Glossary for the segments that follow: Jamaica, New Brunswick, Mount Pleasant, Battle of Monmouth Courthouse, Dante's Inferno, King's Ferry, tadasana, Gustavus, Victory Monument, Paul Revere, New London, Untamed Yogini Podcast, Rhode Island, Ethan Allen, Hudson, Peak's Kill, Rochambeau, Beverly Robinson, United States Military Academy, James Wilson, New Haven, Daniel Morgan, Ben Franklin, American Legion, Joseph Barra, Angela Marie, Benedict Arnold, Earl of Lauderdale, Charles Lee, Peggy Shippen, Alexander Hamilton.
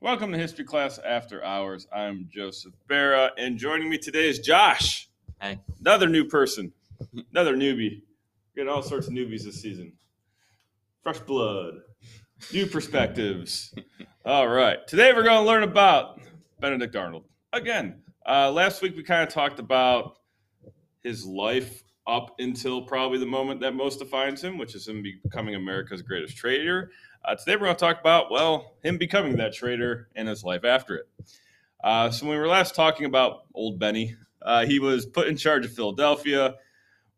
Welcome to History Class After Hours. I'm Joseph Barra, and joining me today is Josh. Hey. Another new person. Another newbie. We got all sorts of newbies this season. Fresh blood. New perspectives. All right. Today we're going to learn about Benedict Arnold. Again, last week we kind of talked about his life up until probably the moment that most defines him, which is him becoming America's greatest trader. Today we're going to talk about, well, him becoming that trader and his life after it. So when we were last talking about old Benny, he was put in charge of Philadelphia,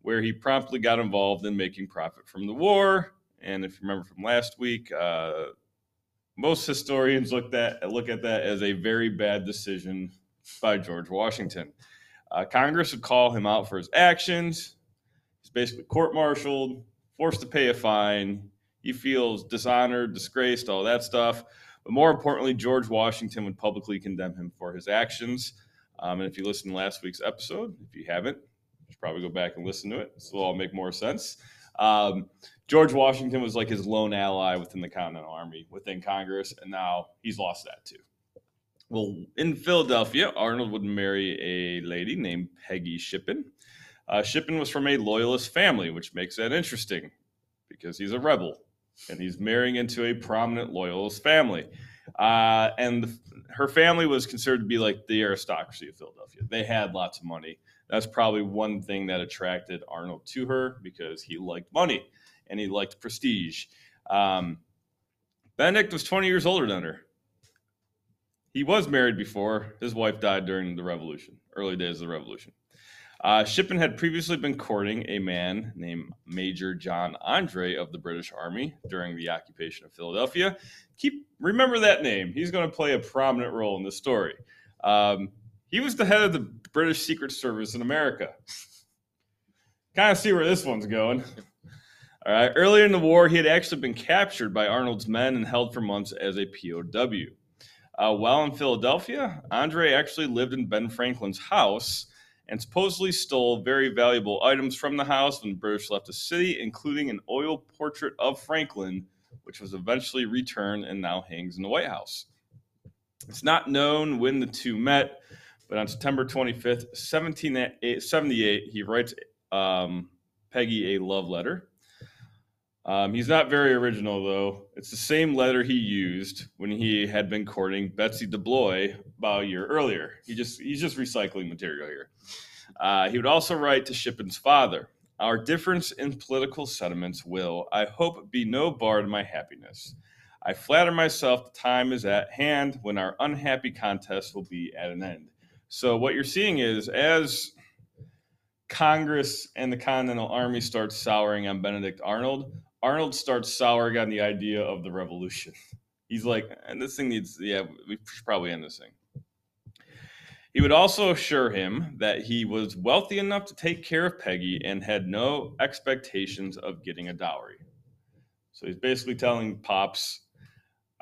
where he promptly got involved in making profit from the war. And if you remember from last week, most historians look at that as a very bad decision by George Washington. Congress would call him out for his actions. He's basically court-martialed, forced to pay a fine. He feels dishonored, disgraced, all that stuff. But more importantly, George Washington would publicly condemn him for his actions. And if you listen to last week's episode, if you haven't, you should probably go back and listen to it. This will all make more sense. George Washington was like his lone ally within the Continental Army, within Congress, and now he's lost that too. Well, in Philadelphia, Arnold would marry a lady named Peggy Shippen. Shippen was from a loyalist family, which makes that interesting because he's a rebel and he's marrying into a prominent loyalist family. And her family was considered to be like the aristocracy of Philadelphia. They had lots of money. That's probably one thing that attracted Arnold to her because he liked money and he liked prestige. Benedict was 20 years older than her. He was married before. His wife died during the Revolution, early days of the Revolution. Shippen had previously been courting a man named Major John Andre of the British Army during the occupation of Philadelphia. Remember that name. He's going to play a prominent role in this story. He was the head of the British Secret Service in America. Kind of see where this one's going. All right. Earlier in the war, he had actually been captured by Arnold's men and held for months as a POW. While in Philadelphia, Andre actually lived in Ben Franklin's house and supposedly stole very valuable items from the house when the British left the city, including an oil portrait of Franklin, which was eventually returned and now hangs in the White House. It's not known when the two met, but on September 25th, 1778, he writes Peggy a love letter. He's not very original, though. It's the same letter he used when he had been courting Betsy DeBlois about a year earlier. He's just recycling material here. He would also write to Shippen's father, "Our difference in political sentiments will, I hope, be no bar to my happiness. I flatter myself the time is at hand when our unhappy contest will be at an end." So what you're seeing is, as Congress and the Continental Army starts souring on Benedict Arnold, Arnold starts souring on the idea of the revolution. He's like, and this thing we should probably end this thing. He would also assure him that he was wealthy enough to take care of Peggy and had no expectations of getting a dowry. So he's basically telling Pops,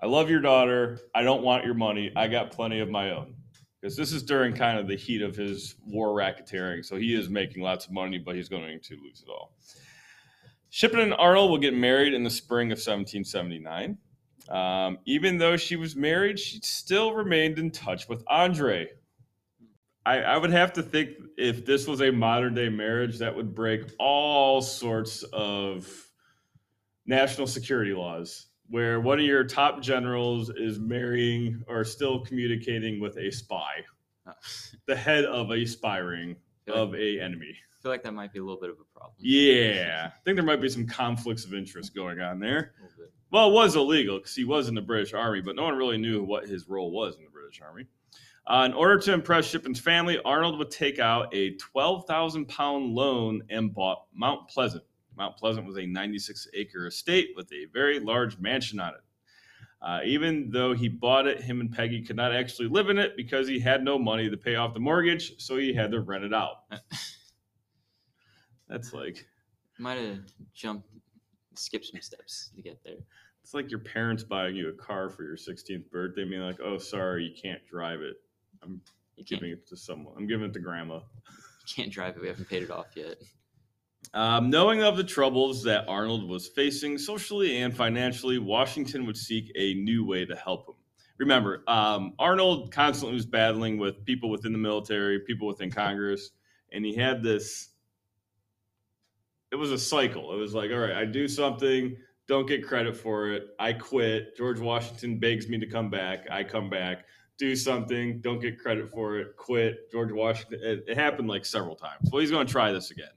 I love your daughter. I don't want your money. I got plenty of my own. Because this is during kind of the heat of his war racketeering. So he is making lots of money, but he's going to lose it all. Shippen and Arnold will get married in the spring of 1779. Even though she was married, she still remained in touch with Andre. I would have to think if this was a modern day marriage, that would break all sorts of national security laws, where one of your top generals is marrying or still communicating with a spy, the head of a spy ring of a enemy. I feel like that might be a little bit of a problem. Yeah. I think there might be some conflicts of interest going on there. Well, it was illegal because he was in the British Army, but no one really knew what his role was in the British Army. In order to impress Shippen's family, Arnold would take out a 12,000-pound loan and bought Mount Pleasant. Mount Pleasant was a 96-acre estate with a very large mansion on it. Even though he bought it, him and Peggy could not actually live in it because he had no money to pay off the mortgage, so he had to rent it out. That's like... Might have skipped some steps to get there. It's like your parents buying you a car for your 16th birthday and being like, oh, sorry, you can't drive it. I'm giving it to someone. I'm giving it to Grandma. can't drive it. We haven't paid it off yet. Knowing of the troubles that Arnold was facing socially and financially, Washington would seek a new way to help him. Remember, Arnold constantly was battling with people within the military, people within Congress, and he had this, it was a cycle. It was like, all right, I do something, don't get credit for it, I quit. George Washington begs me to come back, I come back. Do something, don't get credit for it, quit. George Washington, it happened like several times. Well, he's going to try this again.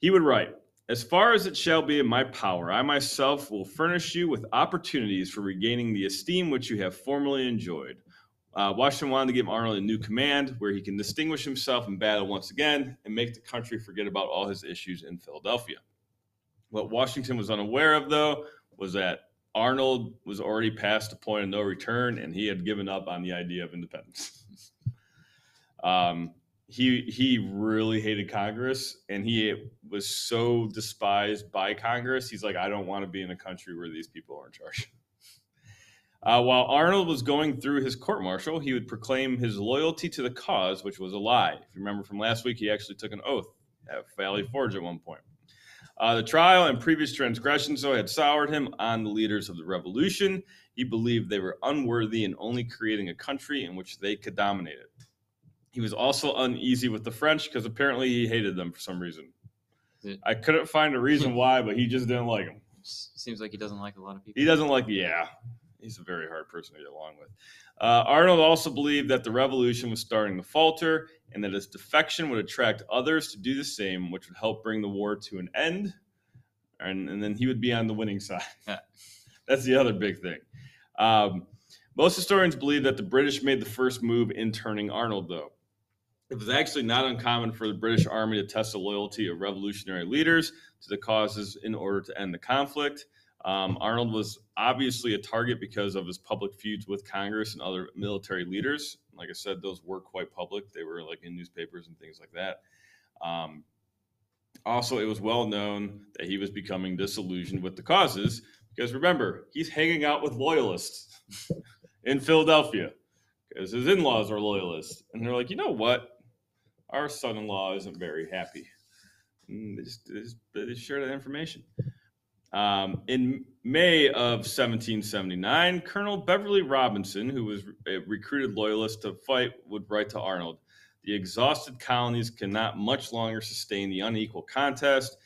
He would write, as far as it shall be in my power, I myself will furnish you with opportunities for regaining the esteem which you have formerly enjoyed. Washington wanted to give Arnold a new command where he can distinguish himself in battle once again and make the country forget about all his issues in Philadelphia. What Washington was unaware of, though, was that Arnold was already past the point of no return, and he had given up on the idea of independence. He really hated Congress, and he was so despised by Congress. He's like, I don't want to be in a country where these people are in charge. While Arnold was going through his court-martial, he would proclaim his loyalty to the cause, which was a lie. If you remember from last week, he actually took an oath at Valley Forge at one point. The trial and previous transgressions, though, had soured him on the leaders of the revolution. He believed they were unworthy and only creating a country in which they could dominate it. He was also uneasy with the French because apparently he hated them for some reason. I couldn't find a reason why, but he just didn't like them. Seems like he doesn't like a lot of people. He doesn't like, yeah. He's a very hard person to get along with. Arnold also believed that the revolution was starting to falter and that his defection would attract others to do the same, which would help bring the war to an end. And then he would be on the winning side. That's the other big thing. Most historians believe that the British made the first move in turning Arnold, though. It was actually not uncommon for the British Army to test the loyalty of revolutionary leaders to the causes in order to end the conflict. Arnold was obviously a target because of his public feuds with Congress and other military leaders. Like I said, those were quite public. They were like in newspapers and things like that. Also, it was well known that he was becoming disillusioned with the causes because remember, he's hanging out with loyalists in Philadelphia because his in-laws are loyalists. And they're like, you know what? Our son-in-law isn't very happy. And they just share that information. In May of 1779, Colonel Beverly Robinson, who was a recruited loyalist to fight, would write to Arnold, the exhausted colonies cannot much longer sustain the unequal contest.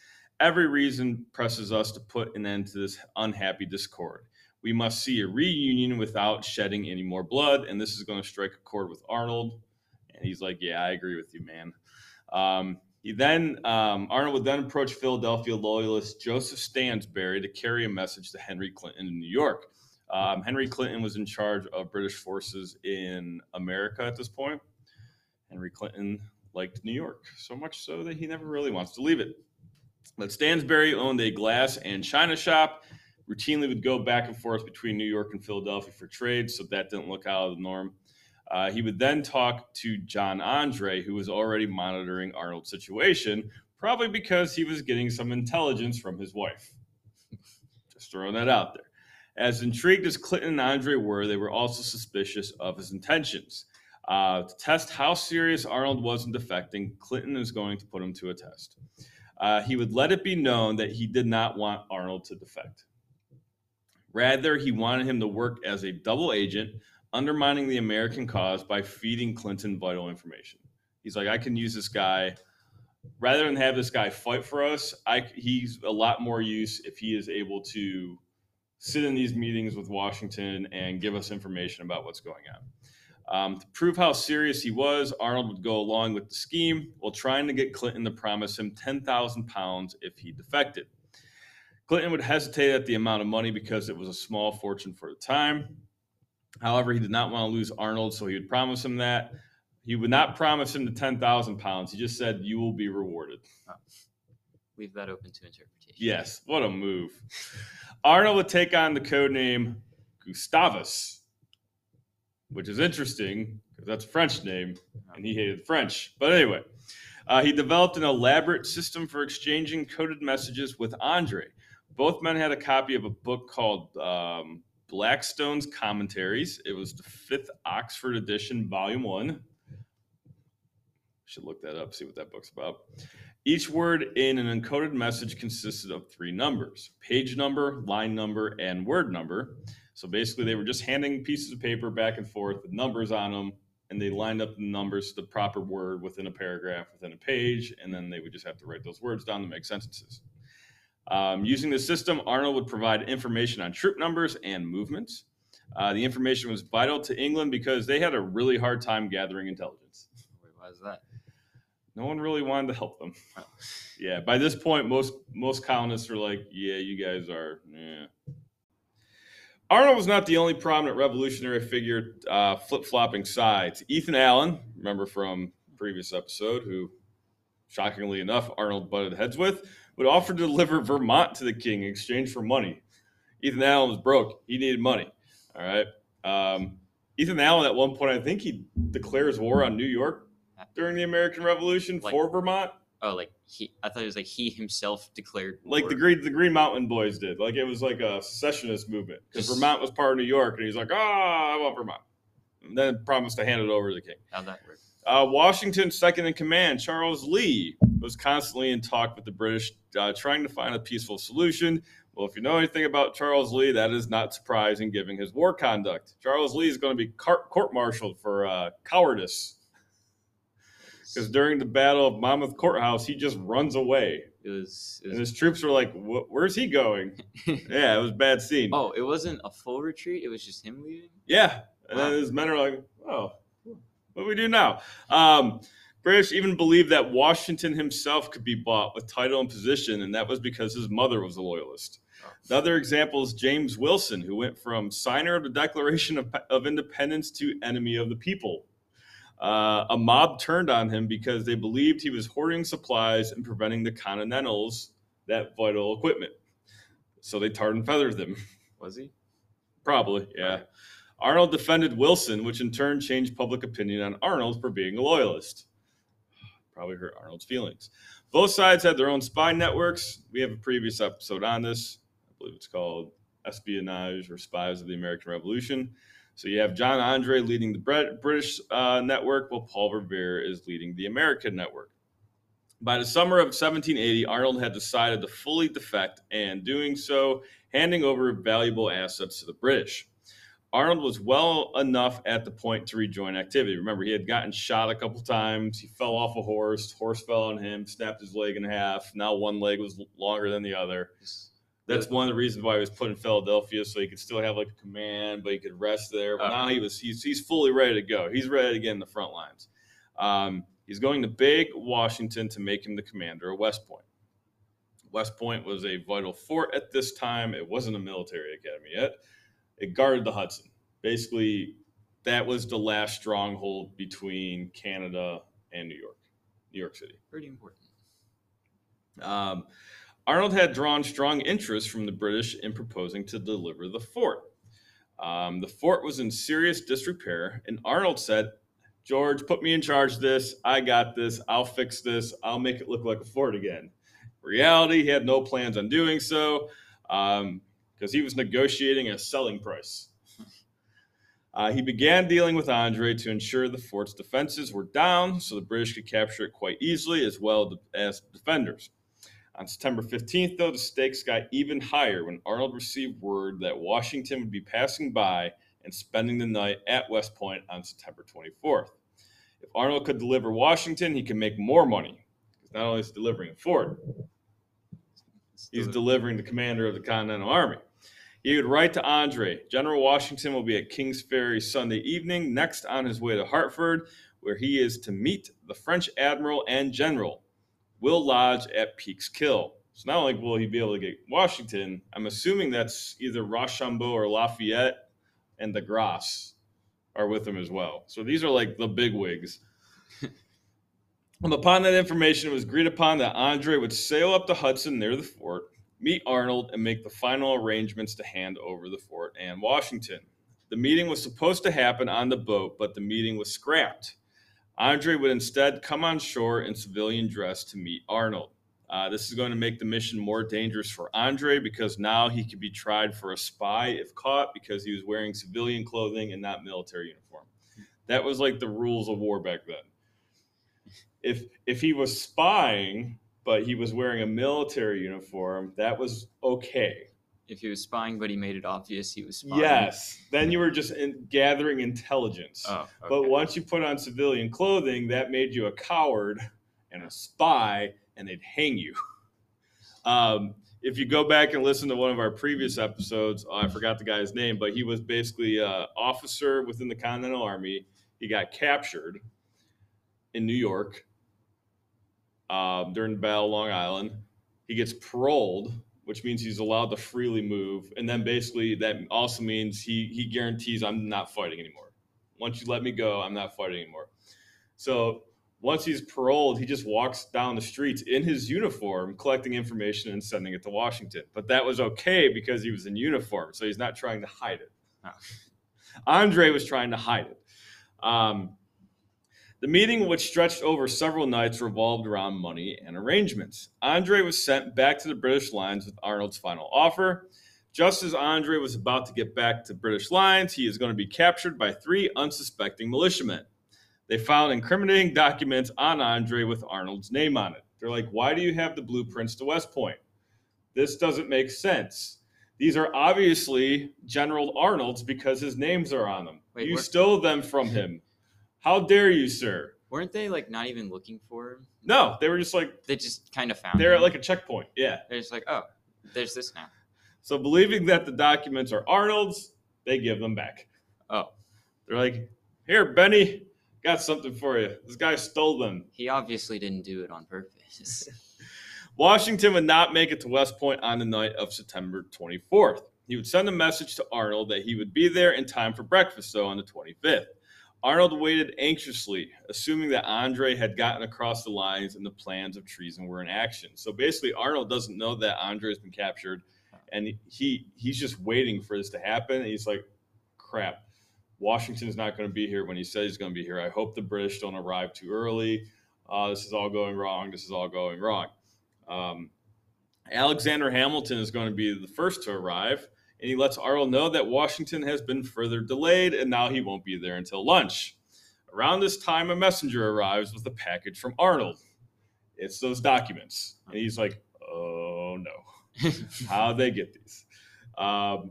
Every reason presses us to put an end to this unhappy discord. We must see a reunion without shedding any more blood, and this is going to strike a chord with Arnold. And he's like, yeah, I agree with you, man. Arnold would then approach Philadelphia loyalist Joseph Stansberry to carry a message to Henry Clinton in New York. Henry Clinton was in charge of British forces in America at this point. Henry Clinton liked New York so much so that he never really wants to leave it. But Stansberry owned a glass and china shop, routinely would go back and forth between New York and Philadelphia for trade, so that didn't look out of the norm. He would then talk to John Andre, who was already monitoring Arnold's situation, probably because he was getting some intelligence from his wife. Just throwing that out there. As intrigued as Clinton and Andre were, they were also suspicious of his intentions. To test how serious Arnold was in defecting, Clinton is going to put him to a test. He would let it be known that he did not want Arnold to defect. Rather, he wanted him to work as a double agent, undermining the American cause by feeding Clinton vital information. He's like, I can use this guy. Rather than have this guy fight for us, he's a lot more use if he is able to sit in these meetings with Washington and give us information about what's going on. To prove how serious he was, Arnold would go along with the scheme while trying to get Clinton to promise him 10,000 pounds if he defected. Clinton would hesitate at the amount of money because it was a small fortune for the time. However, he did not want to lose Arnold, so he would promise him that. He would not promise him the 10,000 pounds. He just said, you will be rewarded. Oh. Leave that open to interpretation. Yes, what a move. Arnold would take on the code name Gustavus, which is interesting because that's a French name, and he hated French. But anyway, he developed an elaborate system for exchanging coded messages with Andre. Both men had a copy of a book called Blackstone's Commentaries. It was the 5th Oxford edition, Volume 1. should look that up, see what that book's about. Each word in an encoded message consisted of three numbers: page number, line number, and word number. So basically they were just handing pieces of paper back and forth with numbers on them, and they lined up the numbers to the proper word within a paragraph, within a page, and then they would just have to write those words down to make sentences. Using this system, Arnold would provide information on troop numbers and movements. The information was vital to England because they had a really hard time gathering intelligence. Wait, why is that? No one really wanted to help them. Wow. Yeah, by this point, most colonists were like, yeah, you guys are, yeah. Arnold was not the only prominent revolutionary figure flip-flopping sides. Ethan Allen, remember from previous episode, who, shockingly enough, Arnold butted heads with, would offer to deliver Vermont to the king in exchange for money. Ethan Allen was broke. He needed money. All right. Ethan Allen, at one point, I think he declares war on New York during the American Revolution, like, for Vermont. Oh, like he? I thought it was like he himself declared war. Like the Green Mountain Boys did. Like it was like a secessionist movement because Vermont was part of New York, and he's like, I want Vermont, and then promised to hand it over to the king. How'd that work? Washington's second in command, Charles Lee, was constantly in talk with the British, trying to find a peaceful solution. Well, if you know anything about Charles Lee, that is not surprising given his war conduct. Charles Lee is going to be court-martialed for cowardice. Because during the Battle of Monmouth Courthouse, he just runs away. And his troops were like, where's he going? Yeah, it was a bad scene. Oh, it wasn't a full retreat? It was just him leaving? Yeah. And then his men are like, oh, what do we do now? British even believed that Washington himself could be bought with title and position, and that was because his mother was a loyalist. Oh. Another example is James Wilson, who went from signer of the Declaration of Independence to enemy of the people. A mob turned on him because they believed he was hoarding supplies and preventing the Continentals that vital equipment. So they tarred and feathered them. Was he? Probably, yeah. Right. Arnold defended Wilson, which in turn changed public opinion on Arnold for being a loyalist. Probably hurt Arnold's feelings. Both sides had their own spy networks. We have a previous episode on this. I believe it's called Espionage or Spies of the American Revolution. So you have John Andre leading the British network, while Paul Revere is leading the American network. By the summer of 1780, Arnold had decided to fully defect, and doing so, handing over valuable assets to the British. Arnold was well enough at the point to rejoin activity. Remember, he had gotten shot a couple times. He fell off a horse. Horse fell on him, snapped his leg in half. Now one leg was longer than the other. That's one of the reasons why he was put in Philadelphia, so he could still have like a command, but he could rest there. But now he's fully ready to go. He's ready to get in the front lines. He's going to beg Washington to make him the commander of West Point. West Point was a vital fort at this time. It wasn't a military academy yet. It guarded the Hudson. Basically, that was the last stronghold between Canada and New York City. Pretty important. Arnold had drawn strong interest from the British in proposing to deliver the fort. The fort was in serious disrepair, and Arnold said, George, put me in charge of this. I got this. I'll fix this. I'll make it look like a fort again. In reality, he had no plans on doing so because he was negotiating a selling price. He began dealing with Andre to ensure the fort's defenses were down so the British could capture it quite easily, as well as defenders. On September 15th, though, the stakes got even higher when Arnold received word that Washington would be passing by and spending the night at West Point on September 24th. If Arnold could deliver Washington, he could make more money, because not only is he delivering a fort, he's delivering the commander of the Continental Army. He would write to Andre, General Washington will be at King's Ferry Sunday evening, next on his way to Hartford, where he is to meet the French admiral and general. Will lodge at Peak's Kill. So not only will he be able to get Washington, I'm assuming that's either Rochambeau or Lafayette, and the Grasse are with him as well. So these are like the big wigs. And upon that information, it was agreed upon that Andre would sail up the Hudson near the fort, meet Arnold, and make the final arrangements to hand over the fort and Washington. The meeting was supposed to happen on the boat, but the meeting was scrapped. Andre would instead come on shore in civilian dress to meet Arnold. This is going to make the mission more dangerous for Andre because now he could be tried for a spy if caught because he was wearing civilian clothing and not military uniform. That was like the rules of war back then. if he was spying, but he was wearing a military uniform, that was okay. If he was spying, but he made it obvious he was spying. Yes. Then you were just gathering intelligence. Oh, okay. But once you put on civilian clothing, that made you a coward and a spy, and they'd hang you. If you go back and listen to one of our previous episodes, I forgot the guy's name, but he was basically an officer within the Continental Army. He got captured in New York during the Battle of Long Island. He gets paroled, which means he's allowed to freely move. And then basically that also means he guarantees I'm not fighting anymore. Once you let me go, I'm not fighting anymore. So once he's paroled, he just walks down the streets in his uniform, collecting information and sending it to Washington. But that was okay because he was in uniform, so he's not trying to hide it. No. Andre was trying to hide it. The meeting, which stretched over several nights, revolved around money and arrangements. Andre was sent back to the British lines with Arnold's final offer. Just as Andre was about to get back to British lines, he is going to be captured by three unsuspecting militiamen. They found incriminating documents on Andre with Arnold's name on it. They're like, why do you have the blueprints to West Point? This doesn't make sense. These are obviously General Arnold's because his names are on them. Wait, you stole them from him. How dare you, sir? Weren't they like not even looking for him? No, they were just like... They just kind of found him. They're at like a checkpoint, yeah. They're just like, oh, there's this now. So believing that the documents are Arnold's, they give them back. Oh. They're like, here, Benny, got something for you. This guy stole them. He obviously didn't do it on purpose. Washington would not make it to West Point on the night of September 24th. He would send a message to Arnold that he would be there in time for breakfast, though, on the 25th. Arnold waited anxiously, assuming that Andre had gotten across the lines and the plans of treason were in action. So basically, Arnold doesn't know that Andre's been captured, and he's just waiting for this to happen. And he's like, crap, Washington's not going to be here when he says he's going to be here. I hope the British don't arrive too early. This is all going wrong. This is all going wrong. Alexander Hamilton is going to be the first to arrive. And he lets Arnold know that Washington has been further delayed, and now he won't be there until lunch. Around this time, a messenger arrives with a package from Arnold. It's those documents. And he's like, oh, no. How'd they get these? And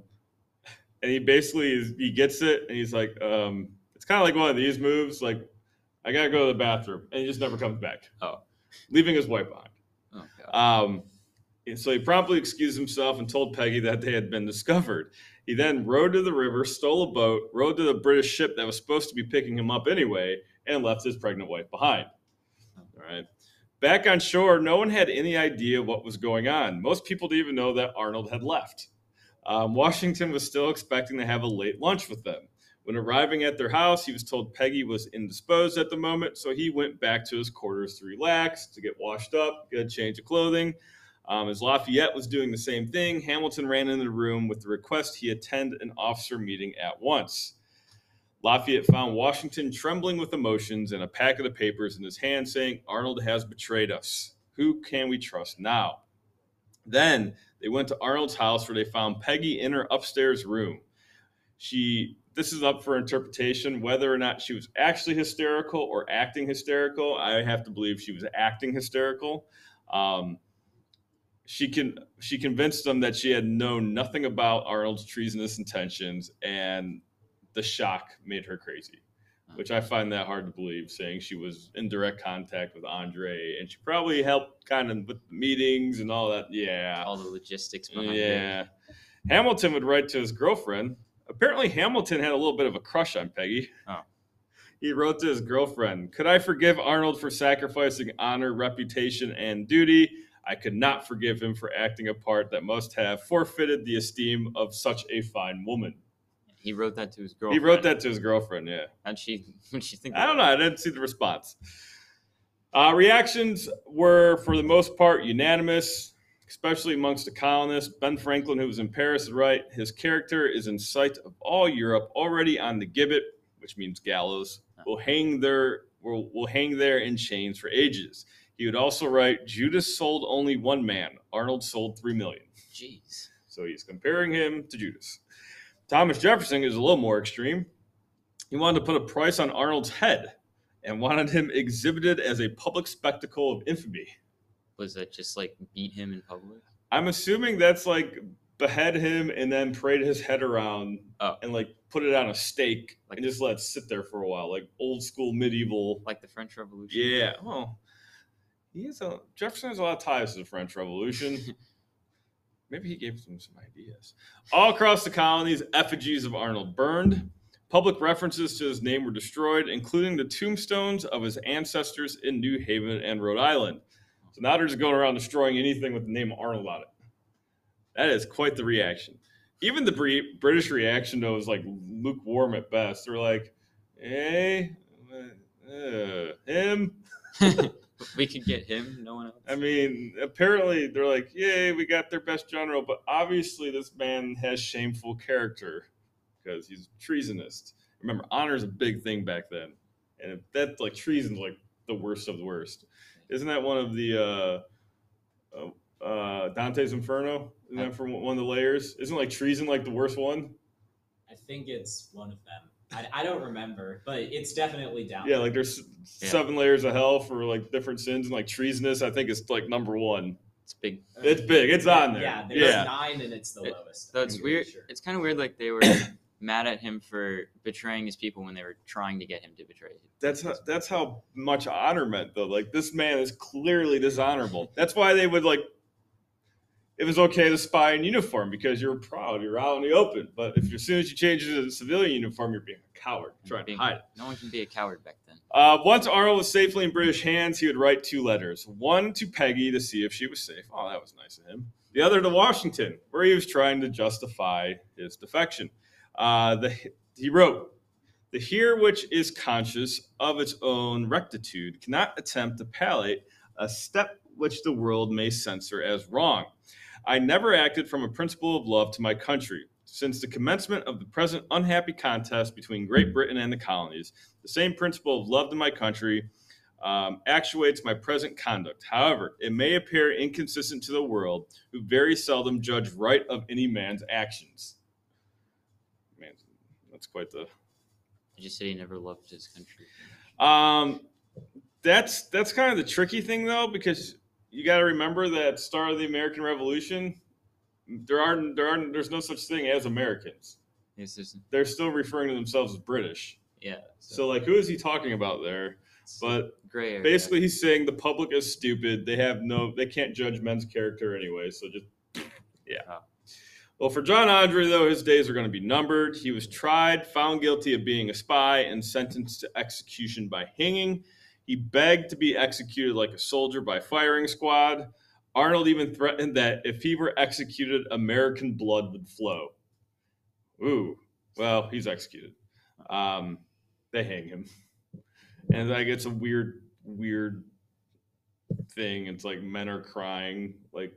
he basically, he gets it, and he's like, it's kind of like one of these moves. Like, I got to go to the bathroom. And he just never comes back. Oh. Leaving his wife behind. Oh, God. And so he promptly excused himself and told Peggy that they had been discovered. He then rowed to the river, stole a boat, rowed to the British ship that was supposed to be picking him up anyway, and left his pregnant wife behind. All right. Back on shore, no one had any idea what was going on. Most people didn't even know that Arnold had left. Washington was still expecting to have a late lunch with them. When arriving at their house, he was told Peggy was indisposed at the moment, so he went back to his quarters to relax, to get washed up, get a change of clothing. As Lafayette was doing the same thing, Hamilton ran into the room with the request he attend an officer meeting at once. Lafayette found Washington trembling with emotions and a packet of papers in his hand saying, Arnold has betrayed us. Who can we trust now? Then they went to Arnold's house where they found Peggy in her upstairs room. This is up for interpretation, whether or not she was actually hysterical or acting hysterical. I have to believe she was acting hysterical. She convinced them that she had known nothing about Arnold's treasonous intentions, and the shock made her crazy, which I find that hard to believe, saying she was in direct contact with Andre, and she probably helped kind of with the meetings and all that. Yeah. All the logistics behind it. Yeah. Hamilton would write to his girlfriend. Apparently, Hamilton had a little bit of a crush on Peggy. Oh. He wrote to his girlfriend, could I forgive Arnold for sacrificing honor, reputation, and duty? I could not forgive him for acting a part that must have forfeited the esteem of such a fine woman. He wrote that to his girlfriend. Yeah. And she think I don't know. I didn't see the response. Reactions were, for the most part, unanimous, especially amongst the colonists. Ben Franklin, who was in Paris, right? His character is in sight of all Europe, already on the gibbet, which means gallows. Will hang there in chains for ages. He would also write, Judas sold only one man. Arnold sold 3 million. Jeez. So he's comparing him to Judas. Thomas Jefferson is a little more extreme. He wanted to put a price on Arnold's head and wanted him exhibited as a public spectacle of infamy. Was that just like beat him in public? I'm assuming that's like behead him and then parade his head around and like put it on a stake and just let it sit there for a while, like old school medieval, like the French Revolution. Yeah. Oh, Jefferson has a lot of ties to the French Revolution. Maybe he gave them some ideas. All across the colonies, effigies of Arnold burned. Public references to his name were destroyed, including the tombstones of his ancestors in New Haven and Rhode Island. So now they're just going around destroying anything with the name Arnold on it. That is quite the reaction. Even the British reaction, though, is like lukewarm at best. They're like, hey, him. We could get him, no one else. I mean, apparently they're like, yay, we got their best general. But obviously this man has shameful character because he's a treasonist. Remember, honor is a big thing back then. And that's like treason's like the worst of the worst. Isn't that one of the Dante's Inferno? Isn't that from one of the layers? Isn't like treason like the worst one? I think it's one of them. I don't remember, but it's definitely down. Yeah, like there's 7 layers of hell for like different sins, and like treasonous, I think it's like number 1. It's big. It's big. It's on there. Yeah, there's 9, and it's the lowest. That's weird. Sure. It's kind of weird. Like they were mad at him for betraying his people when they were trying to get him to betray him. That's how much honor meant, though. Like this man is clearly dishonorable. That's why they would like. It was okay to spy in uniform because you're proud, you're out in the open. But if as soon as you change into the civilian uniform, you're being a coward, trying to hide it. No one can be a coward back then. Once Arnold was safely in British hands, he would write 2 letters. One to Peggy to see if she was safe. Oh, that was nice of him. The other to Washington, where he was trying to justify his defection. He wrote, "The here which is conscious of its own rectitude cannot attempt to palliate a step which the world may censor as wrong. I never acted from a principle of love to my country. Since the commencement of the present unhappy contest between Great Britain and the colonies, the same principle of love to my country actuates my present conduct. However, it may appear inconsistent to the world, who very seldom judge right of any man's actions." Man, that's quite the... I just said he never loved his country. That's kind of the tricky thing, though, because... You got to remember that start of the American Revolution, there's no such thing as Americans. Yes, they're still referring to themselves as British. Yeah. So like, who is he talking about there? But gray area. Basically, he's saying the public is stupid. They can't judge men's character anyway. So just, yeah. Well, for John Andre, though, his days are going to be numbered. He was tried, found guilty of being a spy, and sentenced to execution by hanging. He begged to be executed like a soldier by firing squad. Arnold even threatened that if he were executed, American blood would flow. Ooh, well, he's executed. They hang him. And like, it's a weird thing. It's like men are crying. Like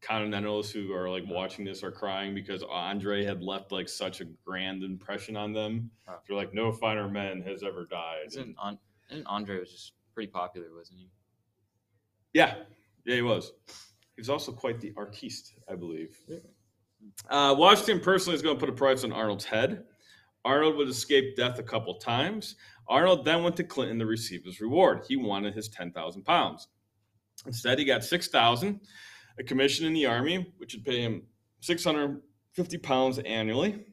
Continentals who are like watching this are crying because Andre had left like such a grand impression on them. They're like, no finer man has ever died. And Andre was just pretty popular, wasn't he? Yeah, he was. He was also quite the artiste, I believe. Yeah. Washington personally is going to put a price on Arnold's head. Arnold would escape death a couple times. Arnold then went to Clinton to receive his reward. He wanted his 10,000 pounds. Instead, he got 6,000, a commission in the army, which would pay him 650 pounds annually.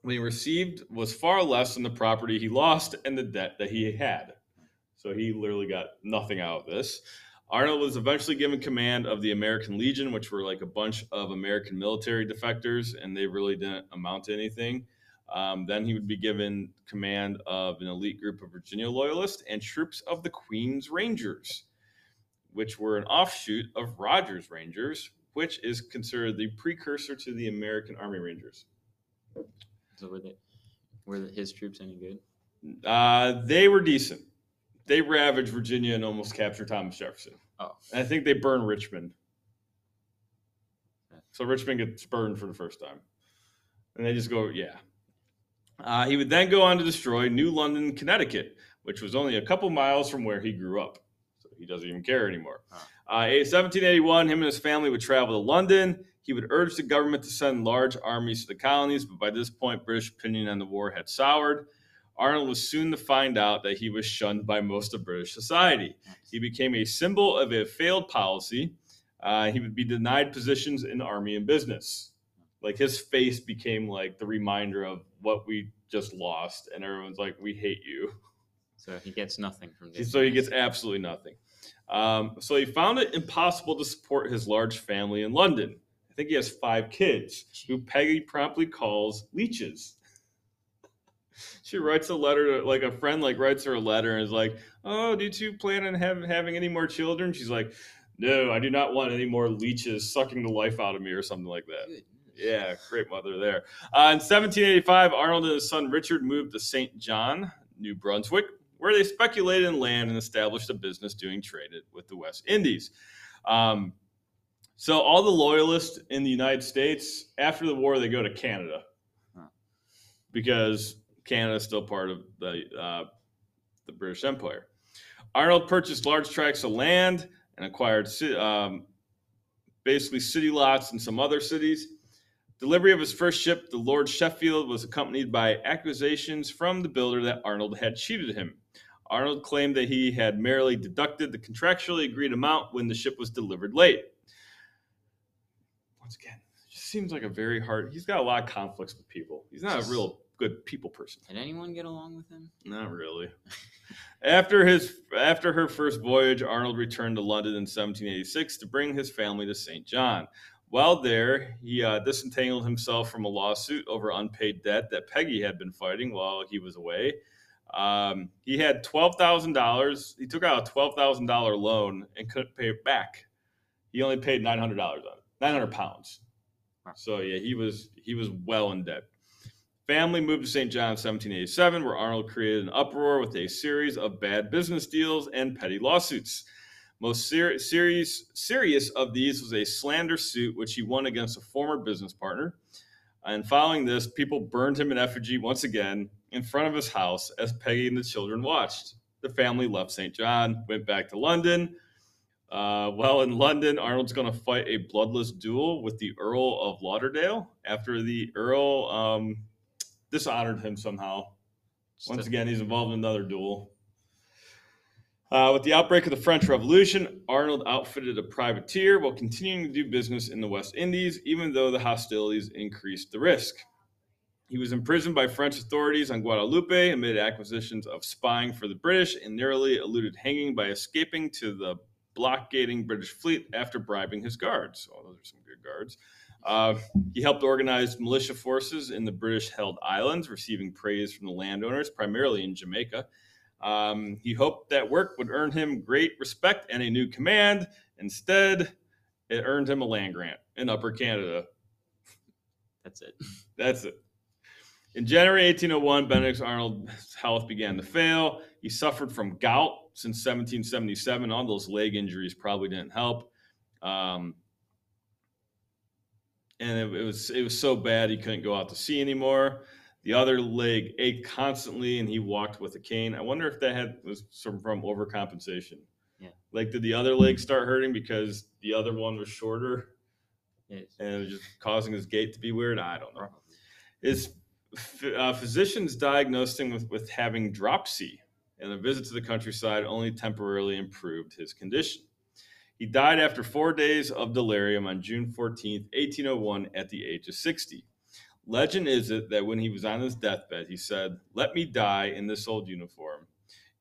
What he received was far less than the property he lost and the debt that he had. So he literally got nothing out of this. Arnold was eventually given command of the American Legion, which were like a bunch of American military defectors, and they really didn't amount to anything. Then he would be given command of an elite group of Virginia loyalists and troops of the Queen's Rangers, which were an offshoot of Roger's Rangers, which is considered the precursor to the American Army Rangers. So were his troops any good? They were decent. They ravaged Virginia and almost captured Thomas Jefferson. Oh. And I think they burned Richmond. Okay. So Richmond gets burned for the first time. And they just go, yeah. He would then go on to destroy New London, Connecticut, which was only a couple miles from where he grew up. So he doesn't even care anymore. Huh. 1781, him and his family would travel to London. He would urge the government to send large armies to the colonies, but by this point, British opinion on the war had soured. Arnold was soon to find out that he was shunned by most of British society. He became a symbol of a failed policy. He would be denied positions in army and business. Like, his face became like the reminder of what we just lost, and everyone's like, we hate you. So he gets nothing from this. So he gets absolutely nothing. So he found it impossible to support his large family in London. I think he has 5 kids, who Peggy promptly calls leeches. She writes a letter to, like, a friend, like, writes her a letter and is like, oh, do you two plan on having any more children? She's like, no, I do not want any more leeches sucking the life out of me, or something like that. Good. Yeah, great mother there. In 1785, Arnold and his son Richard moved to St. John, New Brunswick, where they speculated in land and established a business doing trade with the West Indies. So all the loyalists in the United States, after the war, they go to Canada, because Canada's still part of the British Empire. Arnold purchased large tracts of land and acquired basically city lots in some other cities. Delivery of his first ship, the Lord Sheffield, was accompanied by accusations from the builder that Arnold had cheated him. Arnold claimed that he had merely deducted the contractually agreed amount when the ship was delivered late. Once again, it just seems like a very hard... He's got a lot of conflicts with people. He's not a real good people person. Did anyone get along with him? Not really. After her first voyage, Arnold returned to London in 1786 to bring his family to St. John. While there, he disentangled himself from a lawsuit over unpaid debt that Peggy had been fighting while he was away. He had $12,000. He took out a $12,000 loan and couldn't pay it back. He only paid $900 on it, 900 pounds. So, yeah, he was well in debt. Family moved to St. John in 1787, where Arnold created an uproar with a series of bad business deals and petty lawsuits. Most serious of these was a slander suit, which he won against a former business partner. And following this, people burned him in effigy once again in front of his house as Peggy and the children watched. The family left St. John, went back to London. While in London, Arnold's going to fight a bloodless duel with the Earl of Lauderdale after the Earl dishonored him somehow. Once again, he's involved in another duel. With the outbreak of the French Revolution, Arnold outfitted a privateer while continuing to do business in the West Indies, even though the hostilities increased the risk. He was imprisoned by French authorities on Guadeloupe amid accusations of spying for the British, and narrowly eluded hanging by escaping to the blockading British fleet after bribing his guards. Oh, those are some good guards. He helped organize militia forces in the British-held islands, receiving praise from the landowners, primarily in Jamaica. He hoped that work would earn him great respect and a new command. Instead, it earned him a land grant in Upper Canada. That's it. In January 1801, Benedict Arnold's health began to fail. He suffered from gout since 1777. All those leg injuries probably didn't help. And it was so bad he couldn't go out to sea anymore. The other leg ached constantly, and he walked with a cane. I wonder if that was from overcompensation. Yeah. Like, did the other leg start hurting because the other one was shorter? Yes. And it was just causing his gait to be weird? I don't know. His physicians diagnosed him with having dropsy, and a visit to the countryside only temporarily improved his condition. He died after 4 days of delirium on June 14th, 1801, at the age of 60. Legend is it that when he was on his deathbed, he said, "Let me die in this old uniform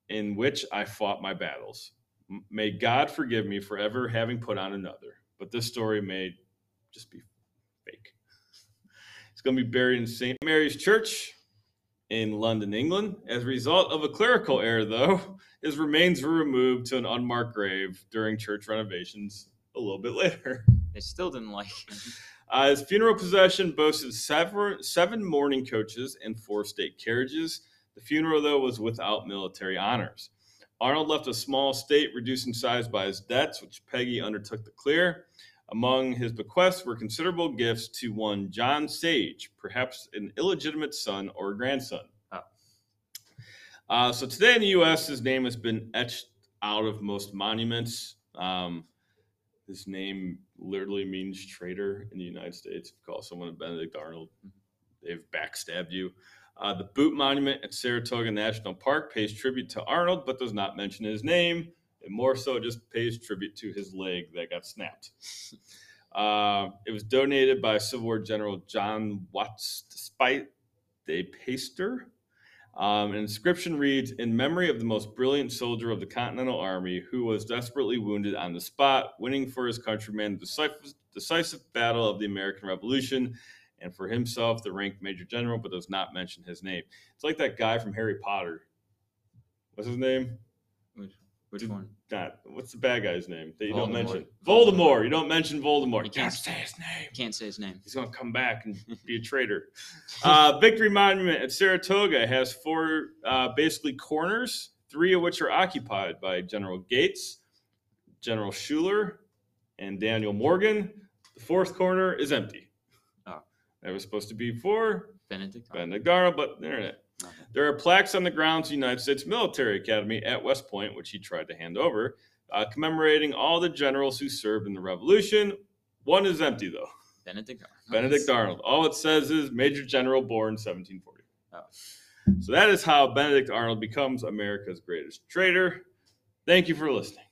in which I fought my battles. May God forgive me for ever having put on another. But this story may just be fake." He's going to be buried in St. Mary's Church in London, England. As a result of a clerical error, though, his remains were removed to an unmarked grave during church renovations a little bit later. They still didn't like him. His funeral procession boasted seven mourning coaches and 4 state carriages. The funeral, though, was without military honors. Arnold left a small estate, reduced in size by his debts, which Peggy undertook to clear. Among his bequests were considerable gifts to one John Sage, perhaps an illegitimate son or grandson. Oh. So today in the U.S., his name has been etched out of most monuments. His name literally means traitor in the United States. If you call someone a Benedict Arnold, they've backstabbed you. The Boot Monument at Saratoga National Park pays tribute to Arnold, but does not mention his name. And more so, just pays tribute to his leg that got snapped. It was donated by Civil War General John Watts Despite de Peyster. An inscription reads, "In memory of the most brilliant soldier of the Continental Army, who was desperately wounded on the spot, winning for his countrymen the decisive battle of the American Revolution, and for himself the rank Major General," but does not mention his name. It's like that guy from Harry Potter. What's his name? Which one? Not, what's the bad guy's name that you don't mention? Voldemort. You don't mention Voldemort. You can't say his name. Can't say his name. He's going to come back and be a traitor. Victory Monument at Saratoga has four basically corners, three of which are occupied by General Gates, General Schuyler, and Daniel Morgan. The fourth corner is empty. Oh. There was supposed to be four. Benedict Arnold, but there it is. There are plaques on the grounds of the United States Military Academy at West Point, which he tried to hand over, commemorating all the generals who served in the Revolution. One is empty, though. Benedict Arnold. All it says is Major General, born 1740. Oh. So that is how Benedict Arnold becomes America's greatest traitor. Thank you for listening.